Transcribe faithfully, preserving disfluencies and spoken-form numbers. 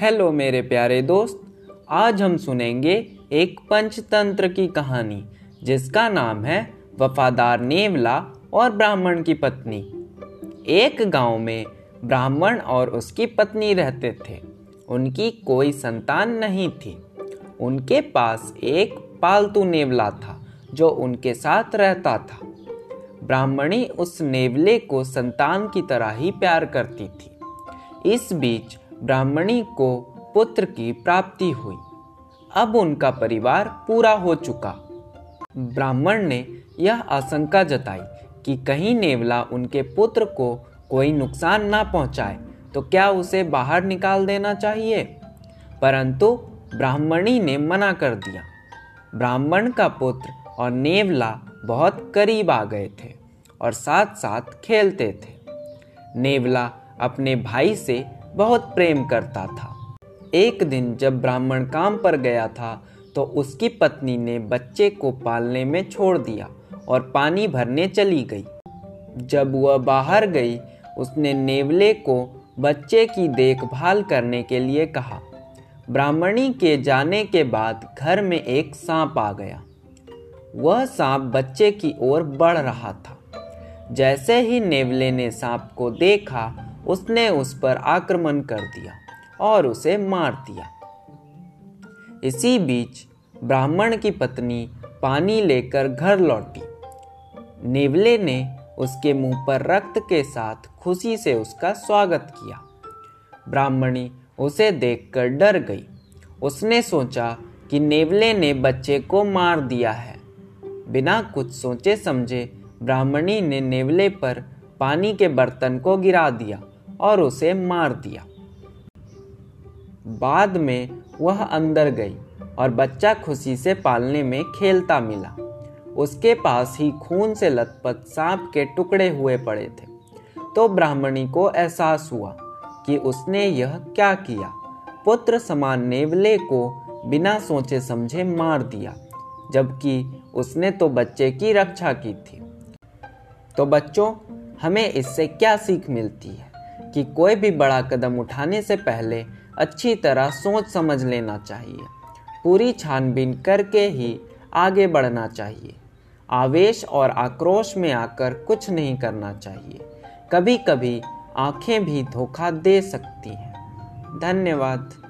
Hello मेरे प्यारे दोस्त, आज हम सुनेंगे एक पंचतंत्र की कहानी जिसका नाम है वफादार नेवला और ब्राह्मण की पत्नी। एक गांव में ब्राह्मण और उसकी पत्नी रहते थे। उनकी कोई संतान नहीं थी। उनके पास एक पालतू नेवला था जो उनके साथ रहता था। ब्राह्मणी उस नेवले को संतान की तरह ही प्यार करती थी। इस बीच ब्राह्मणी को पुत्र की प्राप्ति हुई। अब उनका परिवार पूरा हो चुका। ब्राह्मण ने यह आशंका जताई कि कहीं नेवला उनके पुत्र को कोई नुकसान ना पहुंचाए, तो क्या उसे बाहर निकाल देना चाहिए? परंतु ब्राह्मणी ने मना कर दिया। ब्राह्मण का पुत्र और नेवला बहुत करीब आ गए थे और साथ साथ खेलते थे। नेवला अपने भाई से बहुत प्रेम करता था। एक दिन जब ब्राह्मण काम पर गया था तो उसकी पत्नी ने बच्चे को पालने में छोड़ दिया और पानी भरने चली गई। जब वह बाहर गई, उसने नेवले को बच्चे की देखभाल करने के लिए कहा। ब्राह्मणी के जाने के बाद घर में एक सांप आ गया। वह सांप बच्चे की ओर बढ़ रहा था। जैसे ही नेवले ने सांप को देखा, उसने उस पर आक्रमण कर दिया और उसे मार दिया। इसी बीच ब्राह्मण की पत्नी पानी लेकर घर लौटी। नेवले ने उसके मुंह पर रक्त के साथ खुशी से उसका स्वागत किया। ब्राह्मणी उसे देखकर डर गई। उसने सोचा कि नेवले ने बच्चे को मार दिया है। बिना कुछ सोचे समझे ब्राह्मणी ने नेवले पर पानी के बर्तन को गिरा दिया और उसे मार दिया। बाद में वह अंदर गई और बच्चा खुशी से पालने में खेलता मिला। उसके पास ही खून से लथपथ सांप के टुकड़े हुए पड़े थे। तो ब्राह्मणी को एहसास हुआ कि उसने यह क्या किया। पुत्र समान नेवले को बिना सोचे समझे मार दिया, जबकि उसने तो बच्चे की रक्षा की थी। तो बच्चों, हमें इससे क्या सीख मिलती है कि कोई भी बड़ा कदम उठाने से पहले अच्छी तरह सोच समझ लेना चाहिए। पूरी छानबीन करके ही आगे बढ़ना चाहिए। आवेश और आक्रोश में आकर कुछ नहीं करना चाहिए। कभी कभी आंखें भी धोखा दे सकती हैं। धन्यवाद।